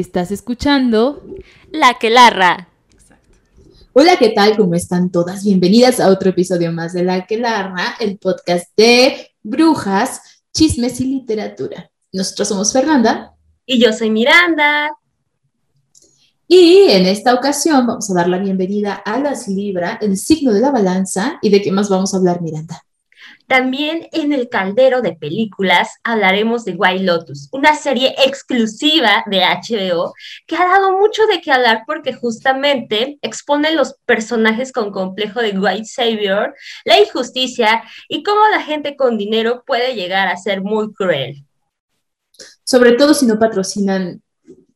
Estás escuchando La Aquelarra. Hola, ¿qué tal? ¿Cómo están todas? Bienvenidas a otro episodio más de La Aquelarra, el podcast de brujas, chismes y literatura. Nosotros somos Fernanda. Y yo soy Miranda. Y en esta ocasión vamos a dar la bienvenida a las Libra, el signo de la balanza. ¿Y de qué más vamos a hablar, Miranda? También en el caldero de películas hablaremos de White Lotus, una serie exclusiva de HBO que ha dado mucho de qué hablar porque justamente expone los personajes con complejo de White Savior, la injusticia y cómo la gente con dinero puede llegar a ser muy cruel. Sobre todo si no patrocinan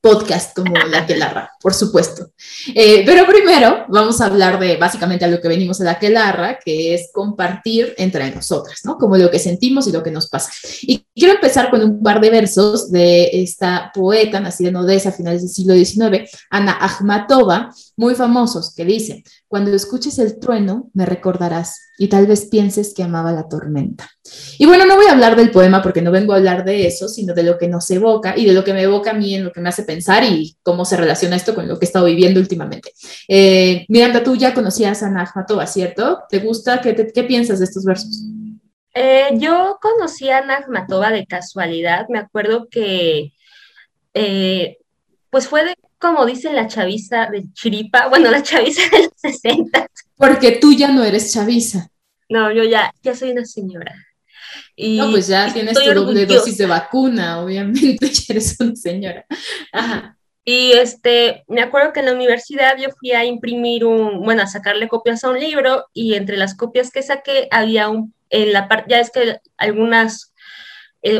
podcast como La Aquelarra, por supuesto. Pero primero vamos a hablar de básicamente a lo que venimos a La Aquelarra, que es compartir entre nosotras, ¿no? Como lo que sentimos y lo que nos pasa. Y quiero empezar con un par de versos de esta poeta nacida en Odessa a finales del siglo XIX, Anna Ajmatova, muy famosos, que dice: cuando escuches el trueno me recordarás y tal vez pienses que amaba la tormenta. Y bueno, no voy a hablar del poema porque no vengo a hablar de eso, sino de lo que nos evoca y de lo que me evoca a mí, en lo que me hace pensar y cómo se relaciona esto con lo que he estado viviendo últimamente. Miranda, tú ya conocías a Anna Ajmatova, ¿cierto? ¿Te gusta? ¿Qué piensas de estos versos? Yo conocí a Anna Ajmatova de casualidad. Me acuerdo que pues fue de, como dice la chaviza de Chiripa, bueno, la chaviza de los 60. Porque tú ya no eres chaviza. No, yo ya soy una señora. Y no, pues ya tienes tu doble dosis de vacuna, obviamente, ya eres una señora. Ajá. Y me acuerdo que en la universidad yo fui a imprimir a sacarle copias a un libro, y entre las copias que saqué había en la parte, ya es que algunas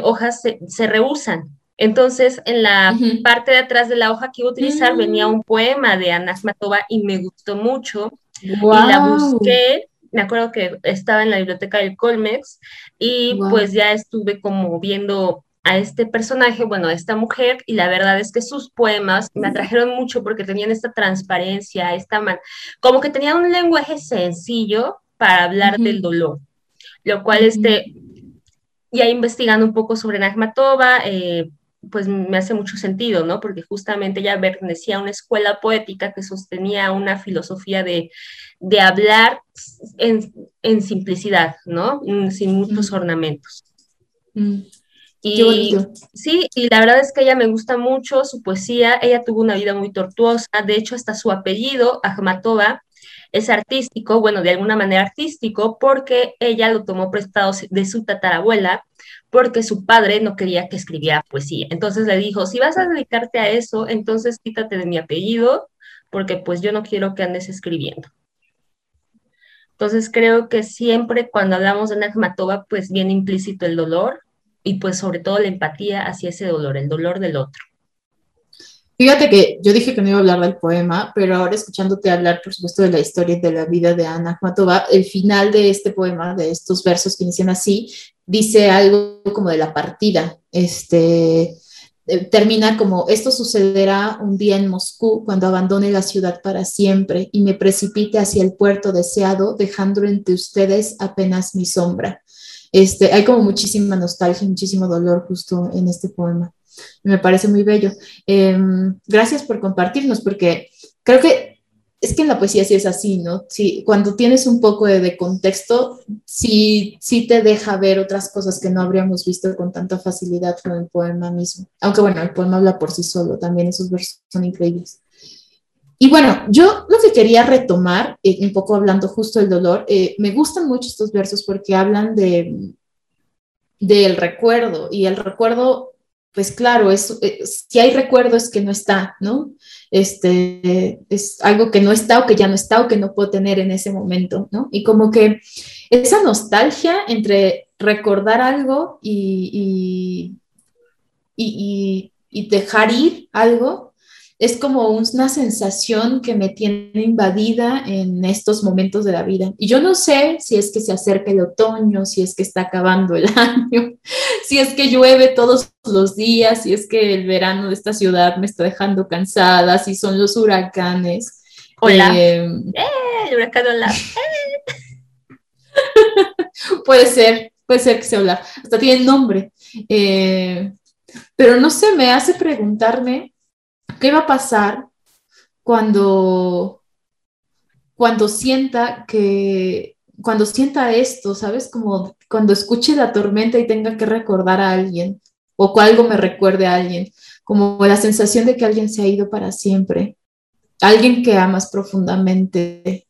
hojas se reusan. Entonces, en la uh-huh. parte de atrás de la hoja que iba a utilizar uh-huh. venía un poema de Anna Ajmatova y me gustó mucho. Wow. Y la busqué, me acuerdo que estaba en la biblioteca del Colmex y wow. pues ya estuve como viendo a este personaje, bueno, a esta mujer, y la verdad es que sus poemas me atrajeron mucho porque tenían esta transparencia, como que tenían un lenguaje sencillo para hablar uh-huh. del dolor, lo cual uh-huh. Ya investigando un poco sobre Anna Ajmatova, pues me hace mucho sentido, ¿no? Porque justamente ella pertenecía a una escuela poética que sostenía una filosofía de hablar en simplicidad, ¿no? Sin muchos ornamentos. Y sí, y la verdad es que ella me gusta mucho, su poesía. Ella tuvo una vida muy tortuosa, de hecho hasta su apellido, Ajmatova, es artístico, bueno, de alguna manera artístico, porque ella lo tomó prestado de su tatarabuela, porque su padre no quería que escribiera poesía. Entonces le dijo, si vas a dedicarte a eso, entonces quítate de mi apellido, porque pues yo no quiero que andes escribiendo. Entonces creo que siempre cuando hablamos de Anna Ajmatova, pues viene implícito el dolor, y pues sobre todo la empatía hacia ese dolor, el dolor del otro. Fíjate que yo dije que no iba a hablar del poema, pero ahora escuchándote hablar, por supuesto, de la historia y de la vida de Anna Ajmatova, el final de este poema, de estos versos que inician así, dice algo como de la partida. Termina como, esto sucederá un día en Moscú cuando abandone la ciudad para siempre y me precipite hacia el puerto deseado, dejando entre ustedes apenas mi sombra. Hay como muchísima nostalgia, muchísimo dolor justo en este poema. Me parece muy bello. Gracias por compartirnos, porque creo que es que en la poesía sí es así, ¿no? Sí, cuando tienes un poco de contexto, sí te deja ver otras cosas que no habríamos visto con tanta facilidad con el poema mismo. Aunque bueno, el poema habla por sí solo, también esos versos son increíbles. Y bueno, yo lo que quería retomar, un poco hablando justo del dolor, me gustan mucho estos versos porque hablan del recuerdo, y el recuerdo... Pues claro, si hay recuerdos que no está, ¿no? Es algo que no está o que ya no está o que no puedo tener en ese momento, ¿no? Y como que esa nostalgia entre recordar algo y dejar ir algo es como una sensación que me tiene invadida en estos momentos de la vida. Y yo no sé si es que se acerca el otoño, si es que está acabando el año, si es que llueve todos los días, si es que el verano de esta ciudad me está dejando cansada, si son los huracanes. Hola. El huracán Hola. Puede ser que sea Hola. Hasta tiene nombre. Pero no sé, me hace preguntarme ¿Qué va a pasar cuando sienta esto, ¿sabes? Como cuando escuche la tormenta y tenga que recordar a alguien, o algo me recuerde a alguien, como la sensación de que alguien se ha ido para siempre, alguien que amas profundamente.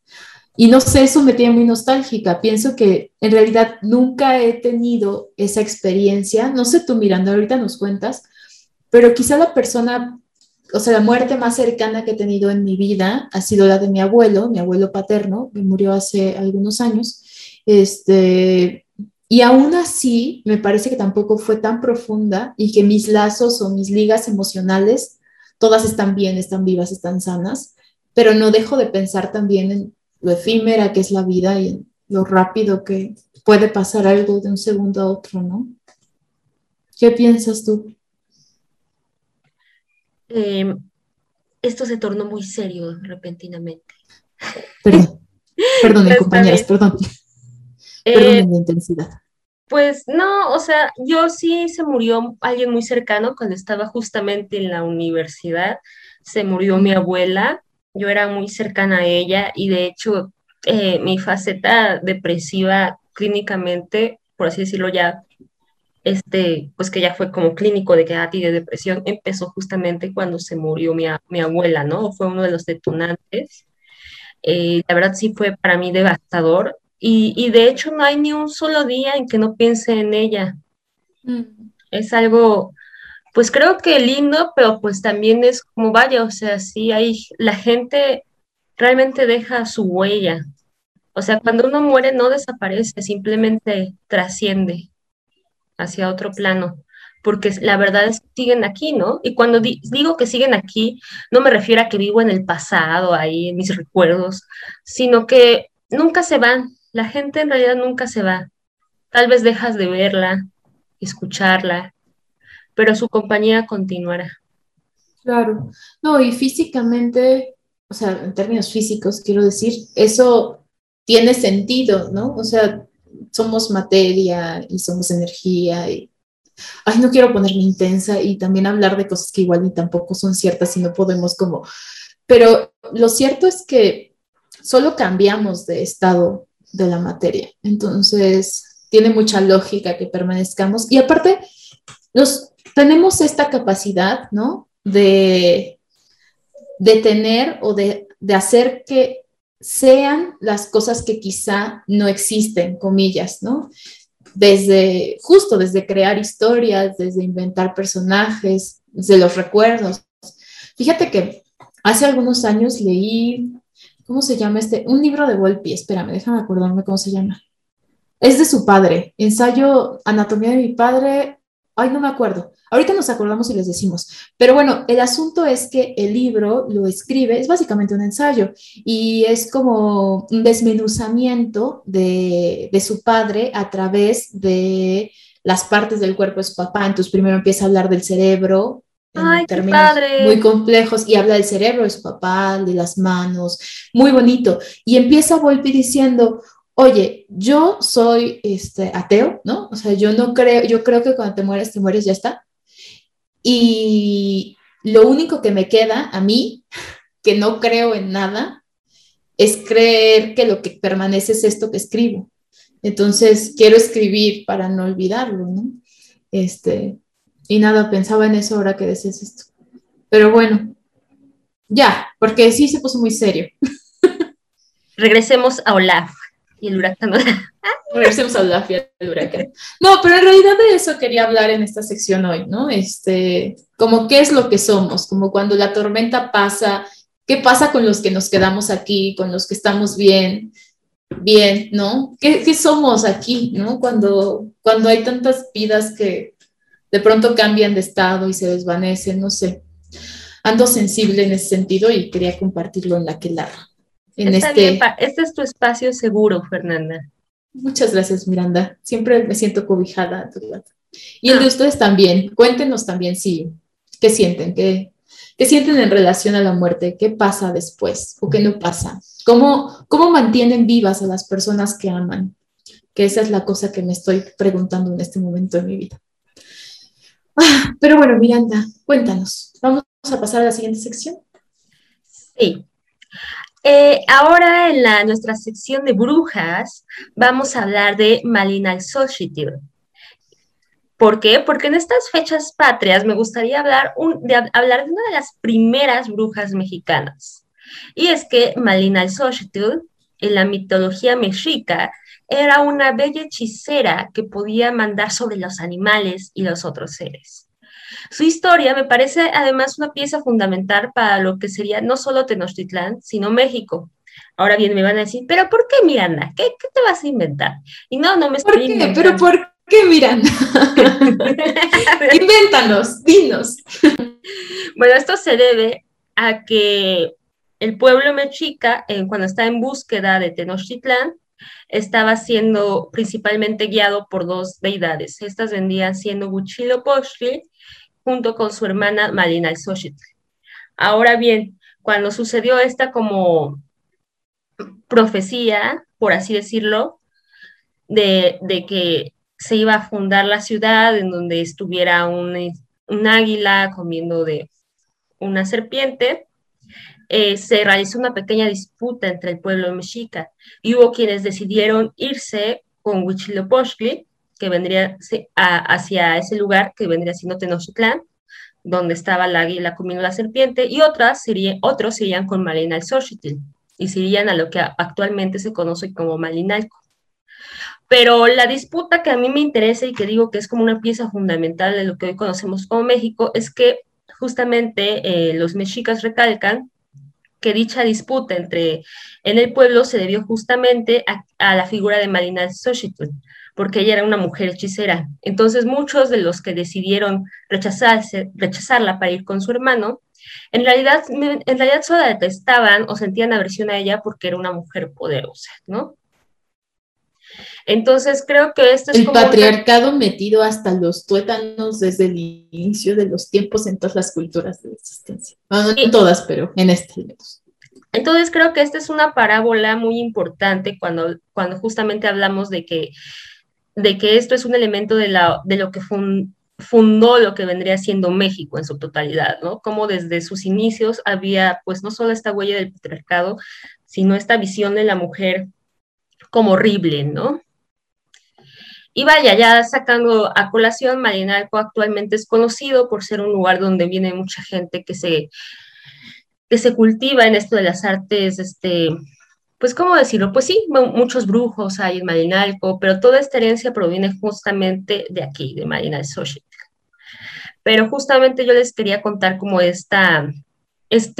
Y no sé, eso me tiene muy nostálgica. Pienso que en realidad nunca he tenido esa experiencia. No sé tú, Miranda, ahorita nos cuentas, pero quizá la persona, o sea, la muerte más cercana que he tenido en mi vida ha sido la de mi abuelo paterno, que murió hace algunos años. Y aún así, me parece que tampoco fue tan profunda y que mis lazos o mis ligas emocionales, todas están bien, están vivas, están sanas, pero no dejo de pensar también en lo efímera que es la vida y en lo rápido que puede pasar algo de un segundo a otro, ¿no? ¿Qué piensas tú? Esto se tornó muy serio repentinamente. Perdón, compañeras, perdón. Perdón la intensidad. Pues no, o sea, yo sí, se murió alguien muy cercano cuando estaba justamente en la universidad. Se murió mi abuela. Yo era muy cercana a ella y de hecho mi faceta depresiva clínicamente, por así decirlo ya, pues que ya fue como clínico de que a ti de depresión, empezó justamente cuando se murió mi abuela, ¿no? Fue uno de los detonantes. La verdad sí fue para mí devastador y de hecho no hay ni un solo día en que no piense en ella. Es algo... Pues creo que lindo, pero pues también es como vaya, o sea, sí hay, la gente realmente deja su huella. O sea, cuando uno muere no desaparece, simplemente trasciende hacia otro plano, porque la verdad es que siguen aquí, ¿no? Y cuando digo que siguen aquí, no me refiero a que vivo en el pasado, ahí en mis recuerdos, sino que nunca se van, la gente en realidad nunca se va. Tal vez dejas de verla, escucharla, pero su compañía continuará. Claro. No, y físicamente, o sea, en términos físicos, quiero decir, eso tiene sentido, ¿no? O sea, somos materia y somos energía y... Ay, no quiero ponerme intensa y también hablar de cosas que igual ni tampoco son ciertas y no podemos como... Pero lo cierto es que solo cambiamos de estado de la materia. Entonces, tiene mucha lógica que permanezcamos. Y aparte, tenemos esta capacidad, ¿no? De tener o de hacer que sean las cosas que quizá no existen, comillas, ¿no? Desde crear historias, desde inventar personajes, desde los recuerdos. Fíjate que hace algunos años leí, ¿cómo se llama un libro de Volpi, espérame, déjame acordarme cómo se llama. Es de su padre, ensayo Anatomía de mi padre. Ay, no me acuerdo. Ahorita nos acordamos y les decimos. Pero bueno, el asunto es que el libro lo escribe, es básicamente un ensayo y es como un desmenuzamiento de su padre a través de las partes del cuerpo de su papá. Entonces primero empieza a hablar del cerebro en términos muy complejos y habla del cerebro de su papá, de las manos, muy bonito. Y empieza Volpi diciendo... Oye, yo soy ateo, ¿no? O sea, yo no creo, yo creo que cuando te mueres, ya está. Y lo único que me queda a mí, que no creo en nada, es creer que lo que permanece es esto que escribo. Entonces, quiero escribir para no olvidarlo, ¿no? Y nada, pensaba en eso ahora que decías esto. Pero bueno, ya, porque sí se puso muy serio. Regresemos a Olaf. Y el huracán. Regresemos a la fiesta del huracán. No, pero en realidad de eso quería hablar en esta sección hoy, ¿no? Como qué es lo que somos, como cuando la tormenta pasa, qué pasa con los que nos quedamos aquí, con los que estamos bien, ¿no? ¿Qué somos aquí, ¿no? Cuando hay tantas vidas que de pronto cambian de estado y se desvanecen, no sé. Ando sensible en ese sentido y quería compartirlo en La Aquelarra. Bien, este es tu espacio seguro, Fernanda. Muchas gracias, Miranda. Siempre me siento cobijada a tu lado. Y el de ustedes también. Cuéntenos también qué sienten, qué sienten en relación a la muerte, qué pasa después o qué no pasa. ¿Cómo mantienen vivas a las personas que aman? Que esa es la cosa que me estoy preguntando en este momento de mi vida. Pero bueno, Miranda, cuéntanos. ¿Vamos a pasar a la siguiente sección? Sí. Ahora en nuestra sección de brujas vamos a hablar de Malinalxóchitl. ¿Por qué? Porque en estas fechas patrias me gustaría hablar de una de las primeras brujas mexicanas. Y es que Malinalxóchitl, en la mitología mexica, era una bella hechicera que podía mandar sobre los animales y los otros seres. Su historia me parece además una pieza fundamental para lo que sería no solo Tenochtitlán, sino México. Ahora bien, me van a decir, ¿pero por qué, Miranda? ¿Qué te vas a inventar? Y no me estoy inventando. ¿Pero por qué? ¿Qué miran? Invéntanos, dinos. Bueno, esto se debe a que el pueblo mexica, cuando está en búsqueda de Tenochtitlán, estaba siendo principalmente guiado por dos deidades. Estas vendían siendo Huitzilopochtli junto con su hermana Malinalxóchitl. Ahora bien, cuando sucedió esta como profecía, por así decirlo, de que se iba a fundar la ciudad en donde estuviera un águila comiendo de una serpiente, se realizó una pequeña disputa entre el pueblo mexica y hubo quienes decidieron irse con Huitzilopochtli, que vendría hacia ese lugar que vendría siendo Tenochtitlán, donde estaba el águila comiendo la serpiente, y otros irían con Malinalxóchitl y se irían a lo que actualmente se conoce como Malinalco. Pero la disputa que a mí me interesa y que digo que es como una pieza fundamental de lo que hoy conocemos como México es que justamente los mexicas recalcan que dicha disputa en el pueblo se debió justamente a la figura de Malinalxóchitl, porque ella era una mujer hechicera. Entonces muchos de los que decidieron rechazarla para ir con su hermano, en realidad solo la detestaban o sentían aversión a ella porque era una mujer poderosa, ¿no? Entonces creo que esto es el como patriarcado metido hasta los tuétanos desde el inicio de los tiempos en todas las culturas de la existencia. Bueno, no en todas, pero en este. Entonces creo que esta es una parábola muy importante cuando justamente hablamos de que esto es un elemento de lo que fundó lo que vendría siendo México en su totalidad, ¿no? Como desde sus inicios había pues no solo esta huella del patriarcado, sino esta visión de la mujer como horrible, ¿no? Y vaya, ya sacando a colación, Malinalco actualmente es conocido por ser un lugar donde viene mucha gente que se cultiva en esto de las artes, pues, ¿cómo decirlo? Pues sí, muchos brujos hay en Malinalco, pero toda esta herencia proviene justamente de aquí, de Malinalxóchitl. Pero justamente yo les quería contar como este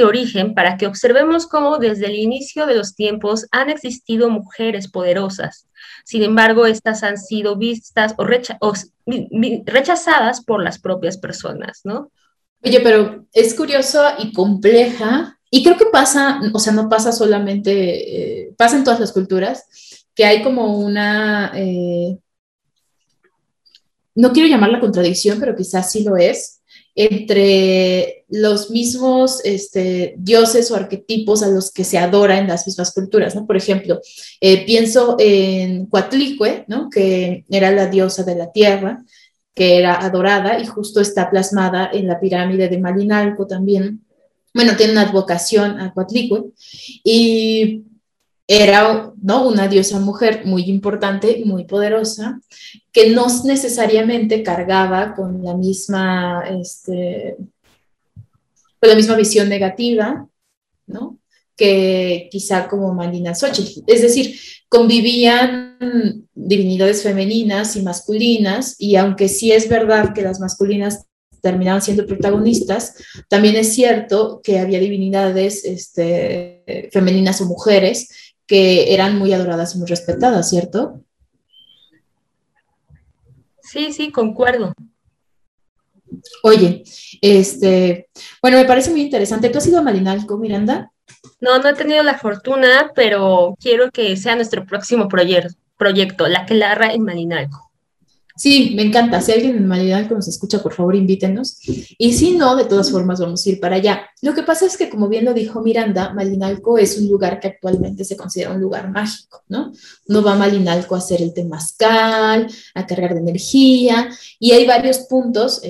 origen para que observemos cómo desde el inicio de los tiempos han existido mujeres poderosas. Sin embargo, estas han sido vistas o rechazadas por las propias personas, ¿no? Oye, pero es curiosa y compleja, y creo que pasa, o sea, no pasa solamente, pasa en todas las culturas, que hay como una, no quiero llamarla contradicción, pero quizás sí lo es, entre los mismos dioses o arquetipos a los que se adora en las mismas culturas, ¿no? Por ejemplo, pienso en Coatlicue, ¿no? Que era la diosa de la tierra, que era adorada y justo está plasmada en la pirámide de Malinalco también. Bueno, tiene una advocación a Coatlicue y era, ¿no?, una diosa mujer muy importante, muy poderosa, que no necesariamente cargaba con la misma, visión negativa, ¿no?, que quizá como Malinalxóchitl. Es decir, convivían divinidades femeninas y masculinas, y aunque sí es verdad que las masculinas terminaban siendo protagonistas, también es cierto que había divinidades femeninas o mujeres que eran muy adoradas y muy respetadas, ¿cierto? Sí, concuerdo. Oye, bueno, me parece muy interesante. ¿Tú has ido a Malinalco, Miranda? No he tenido la fortuna, pero quiero que sea nuestro próximo proyecto, La Aquelarra en Malinalco. Sí, me encanta. Si alguien en Malinalco nos escucha, por favor, invítenos. Y si no, de todas formas, vamos a ir para allá. Lo que pasa es que, como bien lo dijo Miranda, Malinalco es un lugar que actualmente se considera un lugar mágico, ¿no? Uno va a Malinalco a hacer el temazcal, a cargar de energía, y hay varios puntos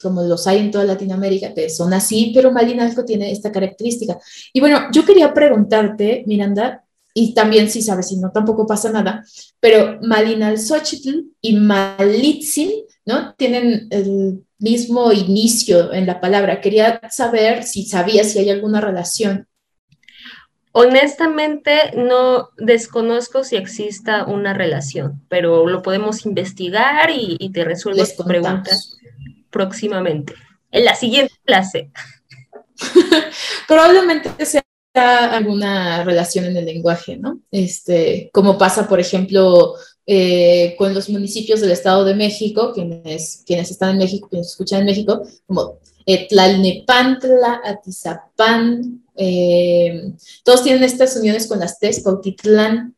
como los hay en toda Latinoamérica, que son así, pero Malinalco tiene esta característica. Y bueno, yo quería preguntarte, Miranda, y también si sabes, si no, tampoco pasa nada, pero Malinalxóchitl y Malitzin, ¿no?, tienen el mismo inicio en la palabra. Quería saber si sabías si hay alguna relación. Honestamente, no desconozco si exista una relación, pero lo podemos investigar y te resuelvo tus preguntas próximamente, en la siguiente clase. Probablemente sea alguna relación en el lenguaje, ¿no? Como pasa, por ejemplo, con los municipios del Estado de México, quienes están en México, quienes escuchan en México, como Tlalnepantla, Atizapán, todos tienen estas uniones con las T's, Cuautitlán,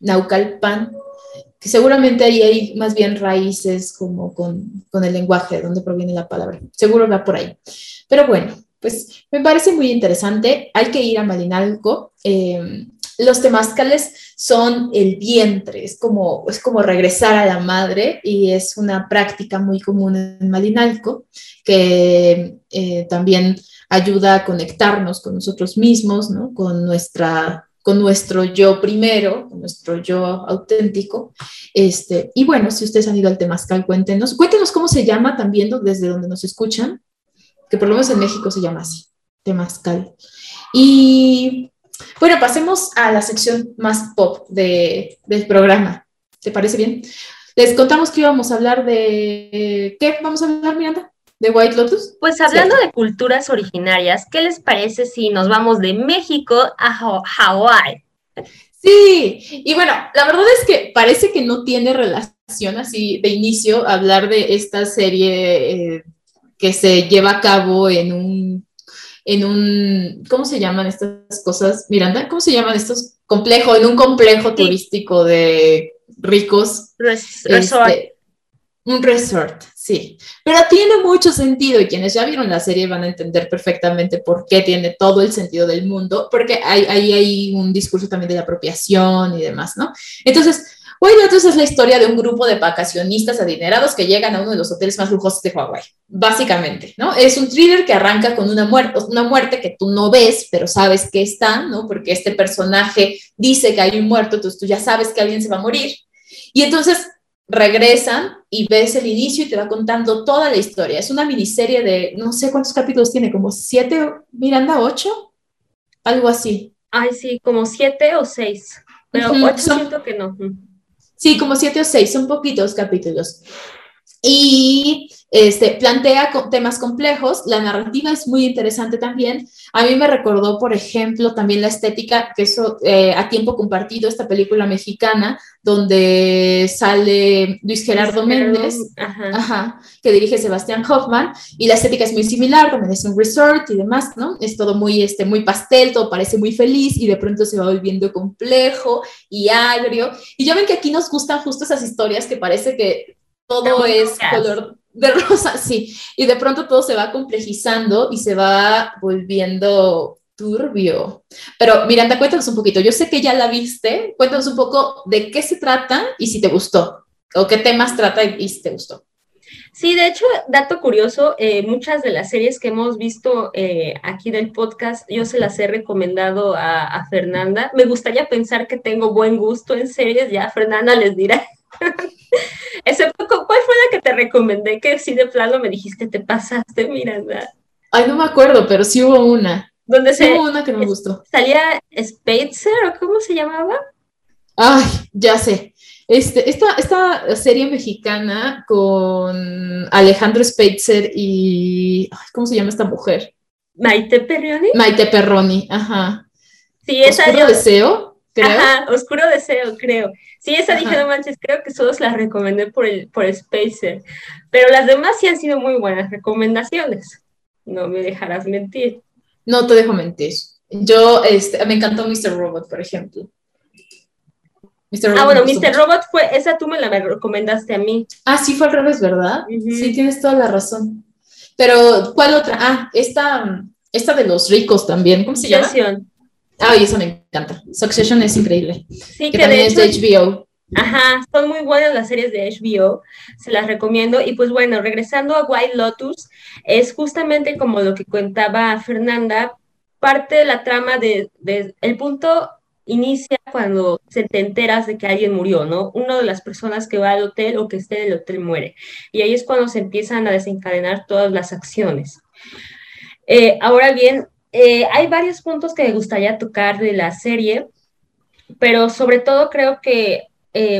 Naucalpan, que seguramente ahí hay más bien raíces como con el lenguaje, de dónde proviene la palabra. Seguro va por ahí. Pero bueno, pues me parece muy interesante. Hay que ir a Malinalco. Los temazcales son el vientre, es como regresar a la madre, y es una práctica muy común en Malinalco, que también ayuda a conectarnos con nosotros mismos, ¿no?, con nuestro yo primero, con nuestro yo auténtico. Y bueno, si ustedes han ido al temazcal, cuéntenos cómo se llama también desde donde nos escuchan, que por lo menos en México se llama así, temazcal. Y bueno, pasemos a la sección más pop del programa. ¿Te parece bien? Les contamos que íbamos a hablar de... ¿Qué vamos a hablar, Miranda? ¿De White Lotus? Pues hablando de culturas originarias, ¿qué les parece si nos vamos de México a Hawái? Sí, y bueno, la verdad es que parece que no tiene relación así de inicio hablar de esta serie que se lleva a cabo en un, ¿cómo se llaman estas cosas, Miranda? ¿Cómo se llaman estos complejos? En un complejo turístico de ricos. Resort. Un resort, sí. Pero tiene mucho sentido, y quienes ya vieron la serie van a entender perfectamente por qué tiene todo el sentido del mundo, porque ahí hay un discurso también de la apropiación y demás, ¿no? Entonces, White Lotus es la historia de un grupo de vacacionistas adinerados que llegan a uno de los hoteles más lujosos de Hawái, básicamente, ¿no? Es un thriller que arranca con una muerte que tú no ves, pero sabes que está, ¿no? Porque este personaje dice que hay un muerto, entonces tú ya sabes que alguien se va a morir. Y entonces regresan y ves el inicio y te va contando toda la historia. Es una miniserie de, no sé cuántos capítulos tiene, como 7, Miranda, 8, algo así. Ay, sí, como 7 o 6, pero 8 siento que no. Sí, como 7 o 6, son poquitos capítulos. Y plantea temas complejos, la narrativa es muy interesante también. A mí me recordó, por ejemplo, también la estética, que eso a tiempo compartido, esta película mexicana, donde sale Luis Gerardo Méndez, que dirige Sebastián Hoffman, y la estética es muy similar, también es un resort y demás, ¿no? Es todo muy, muy pastel, todo parece muy feliz, y de pronto se va volviendo complejo y agrio. Y ya ven que aquí nos gustan justo esas historias que parece que todo es color de rosa, sí, y de pronto todo se va complejizando y se va volviendo turbio. Pero Miranda, cuéntanos un poquito, yo sé que ya la viste, cuéntanos un poco de qué se trata y si te gustó, o qué temas trata y si te gustó. Sí, de hecho, dato curioso, muchas de las series que hemos visto aquí del podcast, yo se las he recomendado a Fernanda. Me gustaría pensar que tengo buen gusto en series, ya Fernanda les dirá. Excepto, ¿cuál fue la que te recomendé? Que sí, de plano me dijiste, te pasaste, Miranda. Ay, no me acuerdo, pero sí hubo una. Hubo una que me gustó. ¿Salía Spitzer o cómo se llamaba? Ay, ya sé. Esta serie mexicana con Alejandro Spitzer y... Ay, ¿cómo se llama esta mujer? Maite Perroni. Maite Perroni, ajá. Sí, esa ¿Oscuro Deseo? Creo. Ajá, Oscuro Deseo, creo. Sí, esa dije, no manches, creo que todos las recomendé por Spacer. Pero las demás sí han sido muy buenas recomendaciones. No me dejarás mentir. No te dejo mentir. Yo, me encantó Mr. Robot, por ejemplo. Mr. Robot fue, esa tú me la recomendaste a mí. Ah, sí, fue al revés, ¿verdad? Sí, tienes toda la razón. Pero, ¿cuál otra? Ah, esta de los ricos también. ¿Cómo se llama? Succession. Ay, eso me encanta. Succession es increíble. Sí, que de hecho, es de HBO. Ajá, son muy buenas las series de HBO, se las recomiendo. Y pues bueno, regresando a White Lotus, es justamente como lo que contaba Fernanda, parte de la trama de el punto inicia cuando se te enteras de que alguien murió, ¿no? Una de las personas que va al hotel o que esté en el hotel muere. Y ahí es cuando se empiezan a desencadenar todas las acciones. Ahora bien, hay varios puntos que me gustaría tocar de la serie, pero sobre todo creo que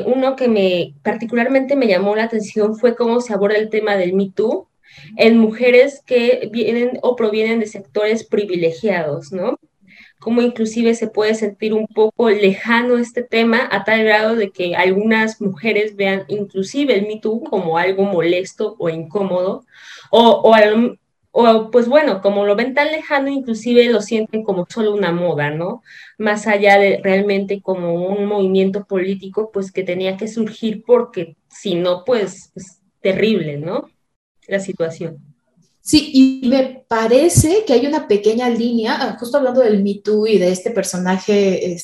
uno que particularmente me llamó la atención fue cómo se aborda el tema del Me Too en mujeres que vienen o provienen de sectores privilegiados, ¿no? Cómo inclusive se puede sentir un poco lejano este tema a tal grado de que algunas mujeres vean inclusive el Me Too como algo molesto o incómodo, o pues bueno, como lo ven tan lejano, inclusive lo sienten como solo una moda, ¿no? Más allá de realmente como un movimiento político, pues que tenía que surgir porque si no, pues es terrible, ¿no? La situación. Sí, y me parece que hay una pequeña línea, justo hablando del Me Too y de este personaje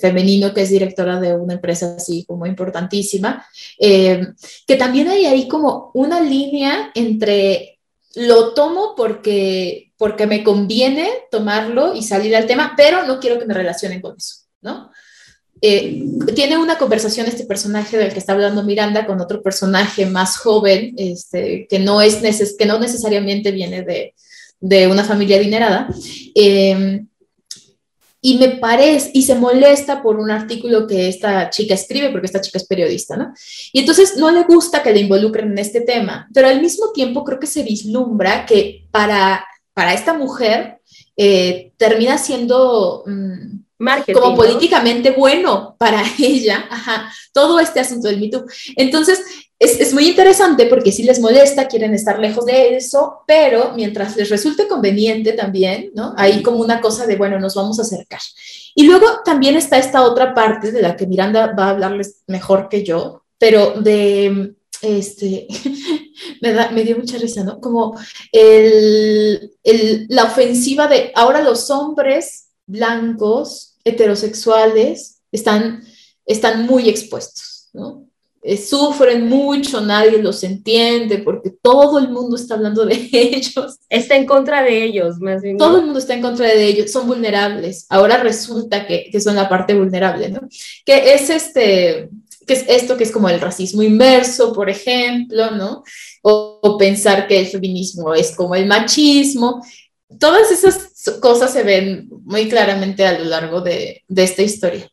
femenino que es directora de una empresa así como importantísima, que también hay ahí como una línea entre... lo tomo porque me conviene tomarlo y salir del tema, pero no quiero que me relacionen con eso, ¿no? Tiene una conversación este personaje del que está hablando Miranda con otro personaje más joven, que no necesariamente viene de una familia adinerada, y me parece, y se molesta por un artículo que esta chica escribe, porque esta chica es periodista, ¿no? Y entonces no le gusta que le involucren en este tema, pero al mismo tiempo creo que se vislumbra que para esta mujer termina siendo como, ¿no?, políticamente bueno para ella, ajá, todo este asunto del Me Too. Entonces es muy interesante porque sí les molesta, quieren estar lejos de eso, pero mientras les resulte conveniente también, ¿no? Hay como una cosa de, bueno, nos vamos a acercar. Y luego también está esta otra parte de la que Miranda va a hablarles mejor que yo, pero de, me dio mucha risa, ¿no? Como la ofensiva de ahora los hombres blancos, heterosexuales, están muy expuestos, ¿no? Sufren mucho, nadie los entiende porque todo el mundo está hablando de ellos. Está en contra de ellos, más bien. Todo el mundo está en contra de ellos, son vulnerables. Ahora resulta que son la parte vulnerable, ¿no? Que es esto que es como el racismo inverso, por ejemplo, ¿no? O pensar que el feminismo es como el machismo. Todas esas cosas se ven muy claramente a lo largo de esta historia.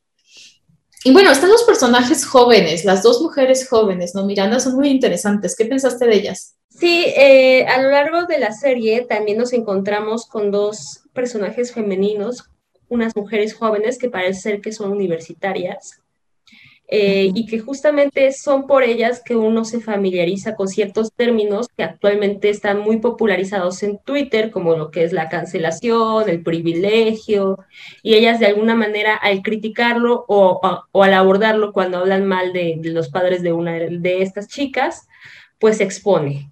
Y bueno, están los personajes jóvenes, las dos mujeres jóvenes, ¿no? Miranda, son muy interesantes. ¿Qué pensaste de ellas? Sí, a lo largo de la serie también nos encontramos con dos personajes femeninos, unas mujeres jóvenes que parece ser que son universitarias y que justamente son por ellas que uno se familiariza con ciertos términos que actualmente están muy popularizados en Twitter, como lo que es la cancelación, el privilegio, y ellas de alguna manera al criticarlo o al abordarlo cuando hablan mal de los padres de una de estas chicas, pues se expone.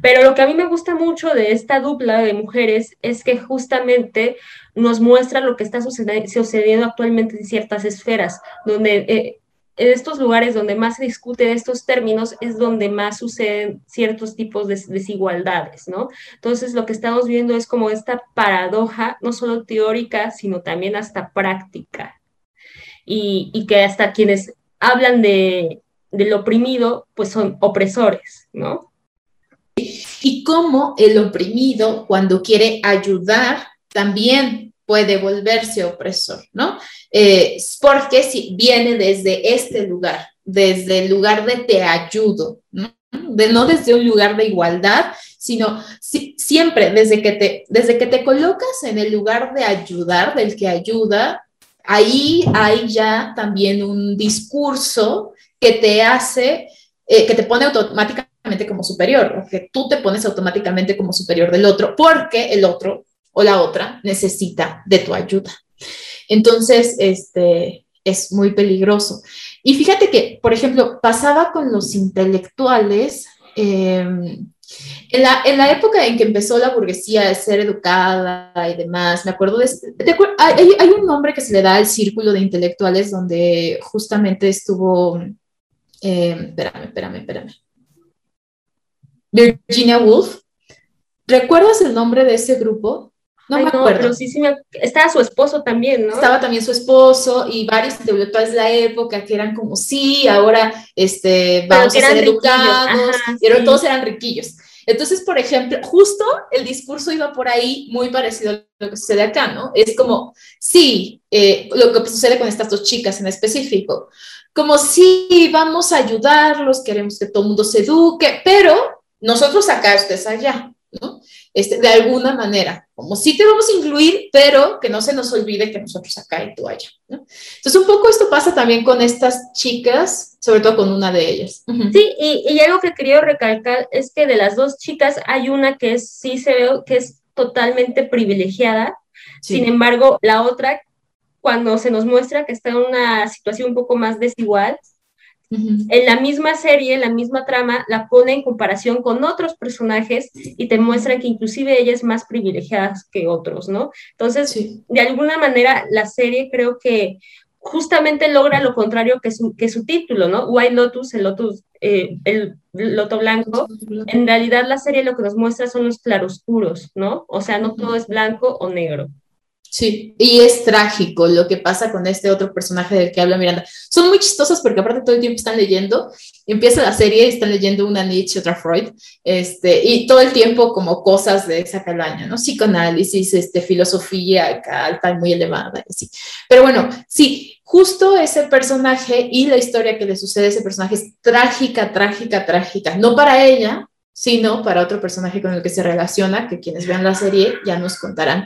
Pero lo que a mí me gusta mucho de esta dupla de mujeres es que justamente nos muestra lo que está sucediendo actualmente en ciertas esferas, donde... en estos lugares donde más se discute estos términos es donde más suceden ciertos tipos de desigualdades, ¿no? Entonces, lo que estamos viendo es como esta paradoja, no solo teórica, sino también hasta práctica. Y que hasta quienes hablan del oprimido, pues son opresores, ¿no? Y cómo el oprimido, cuando quiere ayudar, también puede volverse opresor, ¿no? Porque si viene desde este lugar, desde el lugar de te ayudo, ¿no? No desde un lugar de igualdad, sino siempre desde que te colocas en el lugar de ayudar, del que ayuda, ahí hay ya también un discurso que te hace, que te pone automáticamente como superior, o que tú te pones automáticamente como superior del otro, porque el otro o la otra necesita de tu ayuda. Entonces, es muy peligroso. Y fíjate que, por ejemplo, pasaba con los intelectuales. En la época en que empezó la burguesía a ser educada y demás, me acuerdo hay un nombre que se le da al círculo de intelectuales donde justamente estuvo Espérame. Virginia Woolf. ¿Recuerdas el nombre de ese grupo? No me acuerdo. Pero sí, estaba su esposo también, ¿no? Estaba también su esposo y varios intelectuales de la época que eran como, sí, ahora vamos a ser educados. Ajá, pero sí, todos eran riquillos. Entonces, por ejemplo, justo el discurso iba por ahí muy parecido a lo que sucede acá, ¿no? Es como, sí, lo que sucede con estas dos chicas en específico. Como, sí, vamos a ayudarlos, queremos que todo el mundo se eduque, pero nosotros acá, ustedes allá, ¿no? De alguna manera, como sí te vamos a incluir, pero que no se nos olvide que nosotros acá y tú allá, ¿no? Entonces, un poco esto pasa también con estas chicas, sobre todo con una de ellas. Uh-huh. Sí, y algo que quería recalcar es que de las dos chicas hay una que sí se ve que es totalmente privilegiada, sí. Sin embargo, la otra, cuando se nos muestra que está en una situación un poco más desigual, uh-huh. En la misma serie, en la misma trama, la pone en comparación con otros personajes y te muestran que inclusive ella es más privilegiada que otros, ¿no? Entonces, sí. De alguna manera, la serie creo que justamente logra lo contrario que su título, ¿no? White Lotus, el loto blanco. En realidad, la serie lo que nos muestra son los claroscuros, ¿no? O sea, no todo es blanco o negro. Sí, y es trágico lo que pasa con este otro personaje del que habla Miranda. Son muy chistosas porque aparte todo el tiempo están leyendo, empieza la serie y están leyendo una Nietzsche, otra Freud, y todo el tiempo como cosas de esa calaña, ¿no? Psicoanálisis, filosofía alta y muy elevada, así. Pero bueno, sí, justo ese personaje y la historia que le sucede a ese personaje es trágica, no para ella, sino para otro personaje con el que se relaciona, que quienes vean la serie ya nos contarán.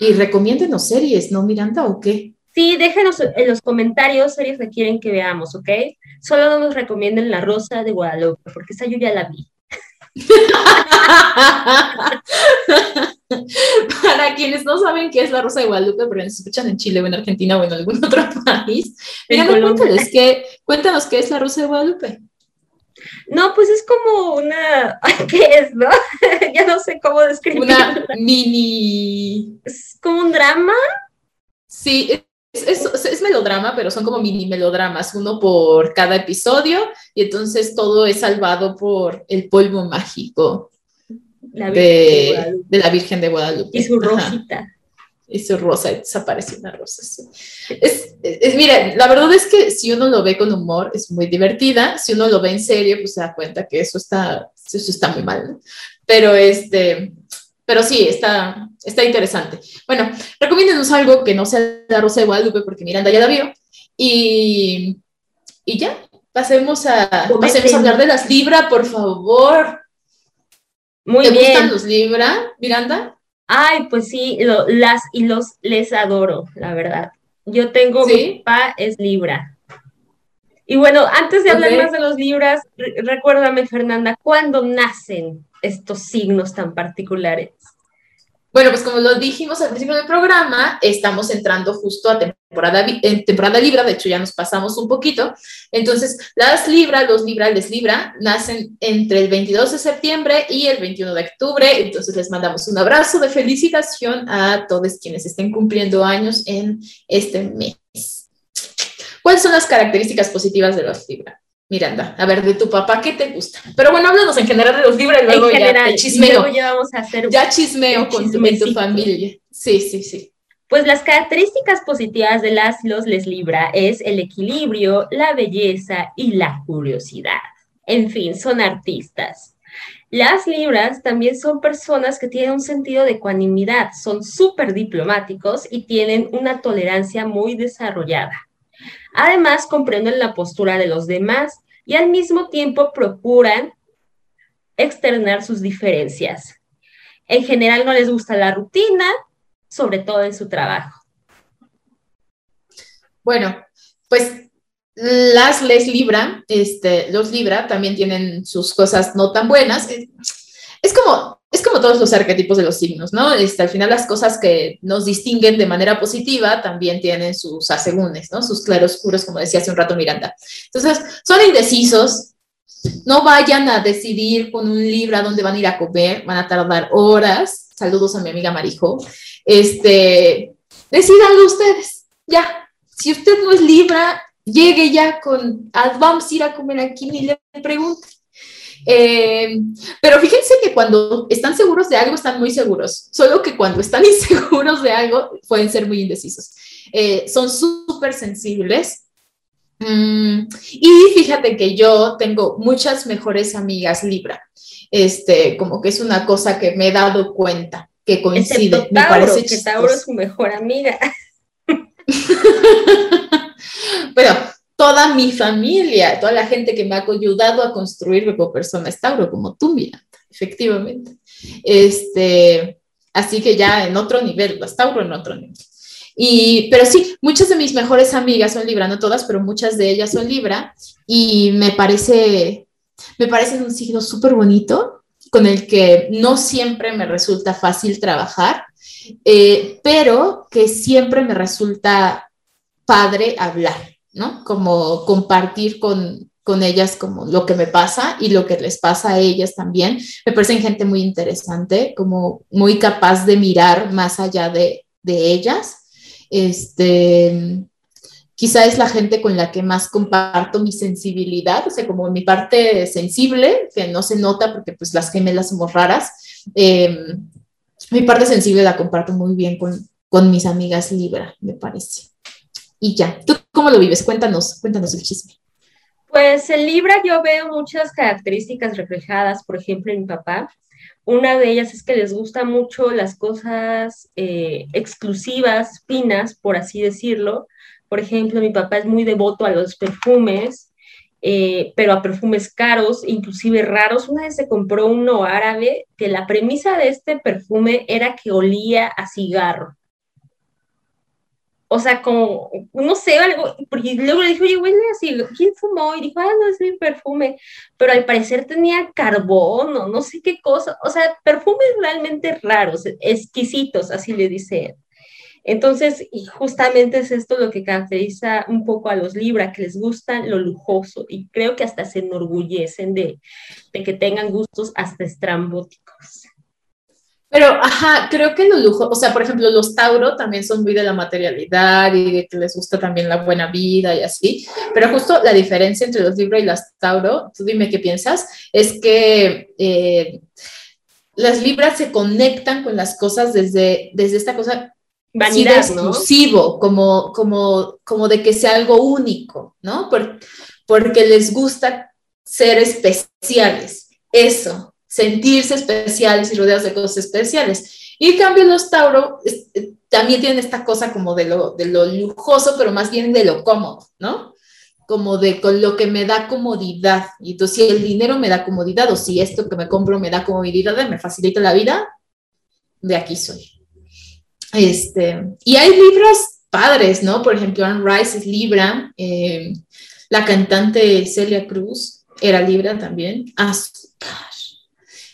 Y recomiéndenos series, ¿no, Miranda, o qué? Sí, déjenos en los comentarios series que quieren que veamos, ¿ok? Solo no nos recomienden La Rosa de Guadalupe, porque esa yo ya la vi. Para quienes no saben qué es La Rosa de Guadalupe, pero nos escuchan en Chile o en Argentina o en algún otro país, Miranda, cuéntanos qué es La Rosa de Guadalupe. No, pues es como una... ¿Qué es, no? Ya no sé cómo describirlo. Una mini... ¿Es como un drama? Sí, es melodrama, pero son como mini melodramas, uno por cada episodio, y entonces todo es salvado por el polvo mágico de la Virgen de Guadalupe. Y su rosita. Ajá. Y su rosa, desapareció una rosa. Sí. Mira, la verdad es que si uno lo ve con humor, es muy divertida. Si uno lo ve en serio, pues se da cuenta que eso está muy mal, ¿no? Pero sí, está interesante. Bueno, recomiéndenos algo que no sea La Rosa de Guadalupe, porque Miranda ya la vio. Y ya, pasemos a hablar de las Libra, por favor. Muy bien. ¿Te gustan los Libra, Miranda? Ay, pues sí, les adoro, la verdad. Yo tengo, ¿sí? Mi papá es Libra. Y bueno, antes de hablar más de los Libras, recuérdame, Fernanda, ¿cuándo nacen estos signos tan particulares? Bueno, pues como lo dijimos al principio del programa, estamos entrando justo a temporada Libra, de hecho ya nos pasamos un poquito. Entonces, los Libra, nacen entre el 22 de septiembre y el 21 de octubre, entonces les mandamos un abrazo de felicitación a todos quienes estén cumpliendo años en este mes. ¿Cuáles son las características positivas de los Libra? Miranda, a ver, de tu papá, ¿qué te gusta? Pero bueno, háblanos en general de los Libra y luego ya chismeo. Luego ya vamos a hacer con tu familia. Sí. Pues las características positivas de los Libra es el equilibrio, la belleza y la curiosidad. En fin, son artistas. Las Libras también son personas que tienen un sentido de ecuanimidad, son súper diplomáticos y tienen una tolerancia muy desarrollada. Además, comprenden la postura de los demás y al mismo tiempo procuran externar sus diferencias. En general no les gusta la rutina, sobre todo en su trabajo. Bueno, pues los Libra también tienen sus cosas no tan buenas. Es como todos los arquetipos de los signos, ¿no? Al final las cosas que nos distinguen de manera positiva también tienen sus asegúnes, ¿no? Sus claroscuros, como decía hace un rato Miranda. Entonces, son indecisos. No vayan a decidir con un Libra dónde van a ir a comer. Van a tardar horas. Saludos a mi amiga Marijo. Decídanlo ustedes. Ya. Si usted no es Libra, llegue ya con, vamos a ir a comer aquí, ni le pregunte. Pero fíjense que cuando están seguros de algo, están muy seguros. Solo que cuando están inseguros de algo, pueden ser muy indecisos. Son súper sensibles. Y fíjate que yo tengo muchas mejores amigas Libra. Como que es una cosa que me he dado cuenta, que coincide. Excepto Tauro, me parece que Tauro es su mejor amiga. Pero toda mi familia, toda la gente que me ha ayudado a construirme como persona es Tauro, como tú, Miranda, efectivamente. Así que ya en otro nivel, las Tauro en otro nivel. Pero sí, muchas de mis mejores amigas son Libra, no todas, pero muchas de ellas son Libra, y me parecen un signo súper bonito, con el que no siempre me resulta fácil trabajar, pero que siempre me resulta padre hablar, ¿no? Como compartir con ellas como lo que me pasa y lo que les pasa a ellas también. Me parecen gente muy interesante, como muy capaz de mirar más allá de ellas. Quizá es la gente con la que más comparto mi sensibilidad, o sea, como mi parte sensible, que no se nota porque pues las gemelas somos raras. Mi parte sensible la comparto muy bien con mis amigas Libra, me parece. Y ya, ¿tú cómo lo vives? Cuéntanos el chisme. Pues en Libra yo veo muchas características reflejadas, por ejemplo, en mi papá. Una de ellas es que les gusta mucho las cosas exclusivas, finas, por así decirlo. Por ejemplo, mi papá es muy devoto a los perfumes, pero a perfumes caros, inclusive raros. Una vez se compró uno árabe que la premisa de este perfume era que olía a cigarro. O sea, como, no sé, algo, porque luego le dije, oye, huele así, ¿quién fumó? Y dijo, ah, no, es mi perfume, pero al parecer tenía carbón o no sé qué cosa, o sea, perfumes realmente raros, exquisitos, así le dice él. Entonces, y justamente es esto lo que caracteriza un poco a los Libra, que les gusta lo lujoso, y creo que hasta se enorgullecen de que tengan gustos hasta estrambóticos. Pero, ajá, creo que los lujos, o sea, por ejemplo, los Tauro también son muy de la materialidad y de que les gusta también la buena vida y así, pero justo la diferencia entre los Libra y las Tauro, tú dime qué piensas, es que las Libras se conectan con las cosas desde esta cosa vanidad, sí, exclusivo, ¿no? como de que sea algo único, ¿no? Porque les gusta ser especiales, eso, sentirse especiales y rodeados de cosas especiales. Y en cambio los Tauro también tienen esta cosa como de lo lujoso, pero más bien de lo cómodo, ¿no? Como de con lo que me da comodidad. Y entonces si el dinero me da comodidad o si esto que me compro me da comodidad, me facilita la vida, de aquí soy. Y hay libros padres, ¿no? Por ejemplo, Anne Rice es Libra, la cantante Celia Cruz era Libra también.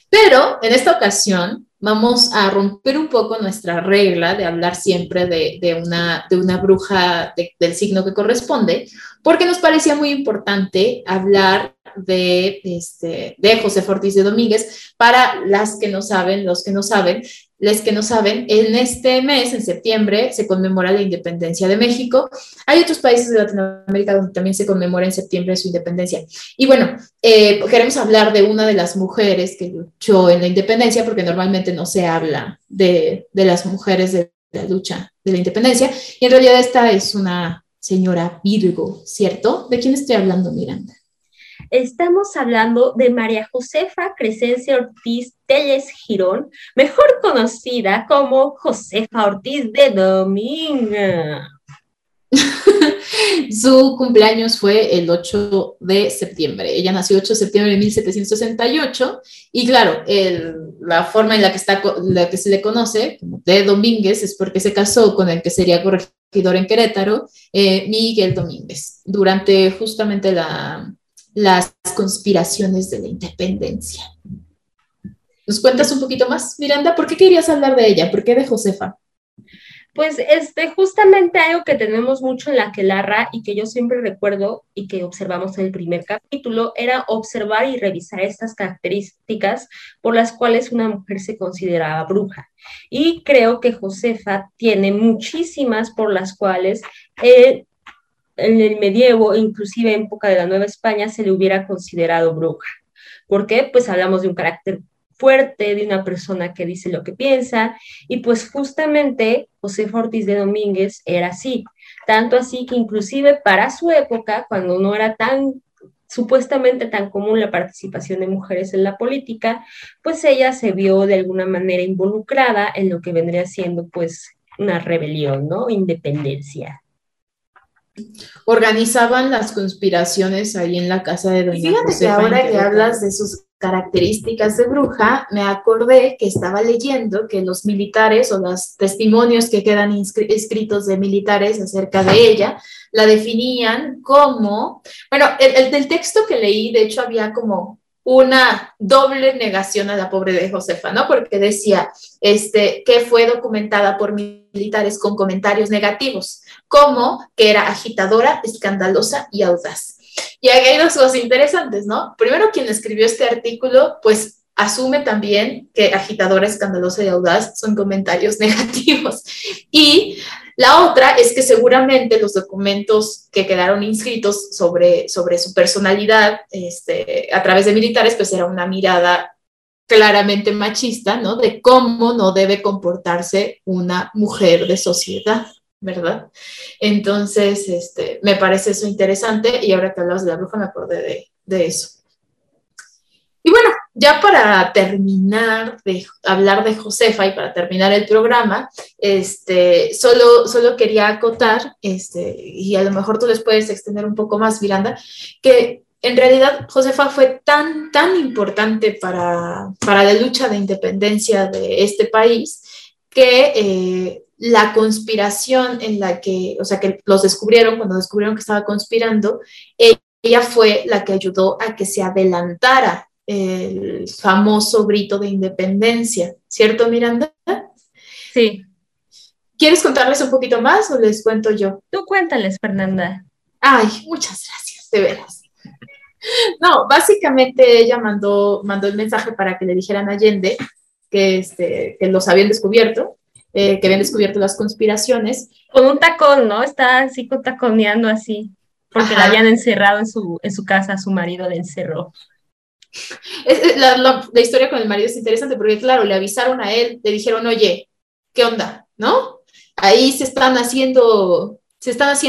Pero en esta ocasión vamos a romper un poco nuestra regla de hablar siempre de una bruja del signo que corresponde, porque nos parecía muy importante hablar de Josefa Ortiz de Domínguez para las que no saben, los que no saben, les que no saben. En este mes, en septiembre, se conmemora la independencia de México. Hay otros países de Latinoamérica donde también se conmemora en septiembre su independencia. Y bueno, queremos hablar de una de las mujeres que luchó en la independencia, porque normalmente no se habla de las mujeres de la lucha de la independencia. Y en realidad esta es una señora Virgo, ¿cierto? ¿De quién estoy hablando, Miranda? Estamos hablando de María Josefa Crescencia Ortiz Telles Girón, mejor conocida como Josefa Ortiz de Domínguez. Su cumpleaños fue el 8 de septiembre. Ella nació el 8 de septiembre de 1768 y claro, la forma en la que se le conoce de Domínguez es porque se casó con el que sería corregidor en Querétaro, Miguel Domínguez, durante justamente las conspiraciones de la independencia. ¿Nos cuentas un poquito más, Miranda? ¿Por qué querías hablar de ella? ¿Por qué de Josefa? Pues justamente algo que tenemos mucho en La Aquelarra y que yo siempre recuerdo y que observamos en el primer capítulo era observar y revisar estas características por las cuales una mujer se consideraba bruja. Y creo que Josefa tiene muchísimas por las cuales en el medievo, inclusive en época de la Nueva España, se le hubiera considerado bruja. ¿Por qué? Pues hablamos de un carácter fuerte, de una persona que dice lo que piensa, y pues justamente Josefa Ortiz de Domínguez era así, tanto así que inclusive para su época, cuando no era tan supuestamente tan común la participación de mujeres en la política, pues ella se vio de alguna manera involucrada en lo que vendría siendo pues una rebelión, ¿no? Independencia. Organizaban las conspiraciones ahí en la casa de doña Josefa. Fíjate que ahora que hablas de sus características de bruja, me acordé que estaba leyendo que los militares o los testimonios que quedan escritos de militares acerca de ella, la definían como, bueno, el texto que leí, de hecho había como una doble negación a la pobre de Josefa, ¿no? Porque decía que fue documentada por militares con comentarios negativos, como que era agitadora, escandalosa y audaz. Y hay dos cosas interesantes, ¿no? Primero, quien escribió este artículo, pues asume también que agitadora, escandalosa y audaz son comentarios negativos. Y la otra es que seguramente los documentos que quedaron inscritos sobre su personalidad a través de militares, pues era una mirada claramente machista, ¿no? De cómo no debe comportarse una mujer de sociedad, ¿verdad? Entonces, me parece eso interesante, y ahora que hablabas de la bruja me acordé de eso. Y bueno, ya para terminar de hablar de Josefa y para terminar el programa, solo quería acotar, y a lo mejor tú les puedes extender un poco más, Miranda, que en realidad Josefa fue tan, tan importante para la lucha de independencia de este país que la conspiración en la que, o sea, que los descubrieron, cuando descubrieron que estaba conspirando, ella fue la que ayudó a que se adelantara el famoso grito de independencia, ¿cierto, Miranda? Sí. ¿Quieres contarles un poquito más o les cuento yo? Tú cuéntales, Fernanda. Ay, muchas gracias, de veras. No, básicamente ella mandó el mensaje para que le dijeran a Allende que los habían descubierto, que habían descubierto las conspiraciones. Con un tacón, ¿no? Está así taconeando así, porque ajá, la habían encerrado en su casa, su marido la encerró. La historia con el marido es interesante porque, claro, le avisaron a él, le dijeron, oye, ¿qué onda? ¿No? Ahí se están haciendo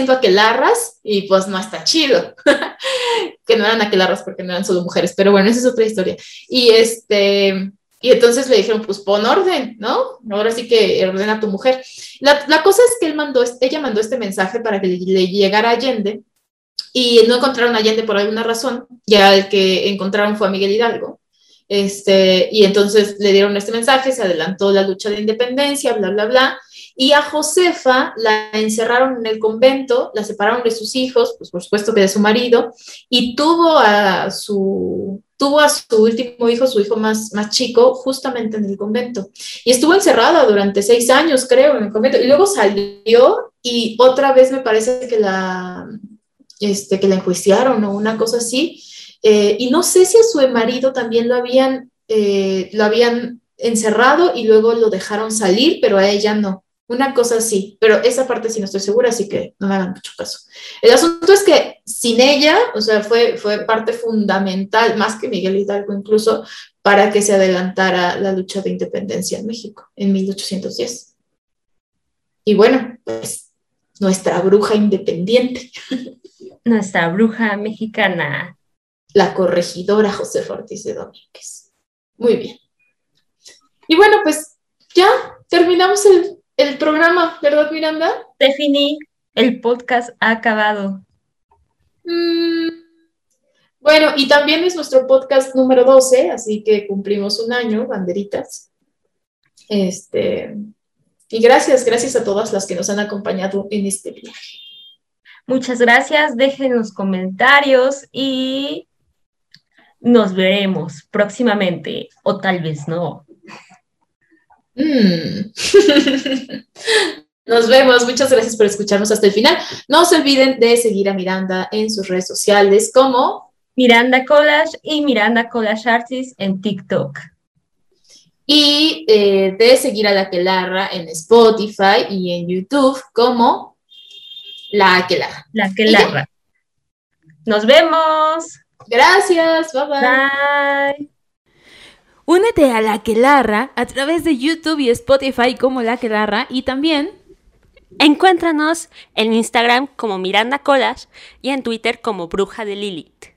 aquelarras y pues no está chido. Que no eran aquelarras porque no eran solo mujeres, pero bueno, esa es otra historia. Y entonces le dijeron, pues pon orden, ¿no? Ahora sí que ordena a tu mujer. La cosa es que ella mandó este mensaje para que le llegara a Allende, y no encontraron a Allende por alguna razón, ya el que encontraron fue a Miguel Hidalgo, y entonces le dieron este mensaje, se adelantó la lucha de independencia, bla, bla, bla, y a Josefa la encerraron en el convento, la separaron de sus hijos, pues por supuesto que de su marido, y tuvo a su último hijo, su hijo más chico, justamente en el convento. Y estuvo encerrada durante 6 años, creo, en el convento, y luego salió, y otra vez me parece que la enjuiciaron o una cosa así, y no sé si a su marido también lo habían encerrado y luego lo dejaron salir, pero a ella no, una cosa así, pero esa parte sí no estoy segura, así que no me hagan mucho caso. El asunto es que sin ella, o sea, fue parte fundamental, más que Miguel Hidalgo incluso, para que se adelantara la lucha de independencia en México en 1810. Y bueno, pues nuestra bruja independiente. Nuestra bruja mexicana. La corregidora Josefa Ortiz de Domínguez. Muy bien. Y bueno, pues ya terminamos el programa, ¿verdad, Miranda? Definí, el podcast ha acabado. Bueno, y también es nuestro podcast número 12, así que cumplimos 1 año, banderitas. Y gracias a todas las que nos han acompañado en este viaje. Muchas gracias, déjenos comentarios y nos veremos próximamente, o tal vez no. Nos vemos, muchas gracias por escucharnos hasta el final. No se olviden de seguir a Miranda en sus redes sociales como Miranda Collage y Miranda Collage Artist en TikTok. Y de seguir a La Aquelarra en Spotify y en YouTube como La Aquelarra. La Aquelarra. Nos vemos. Gracias, bye bye. Bye. Únete a La Aquelarra a través de YouTube y Spotify como La Aquelarra y también encuéntranos en Instagram como Miranda Collage y en Twitter como Bruja de Lilith.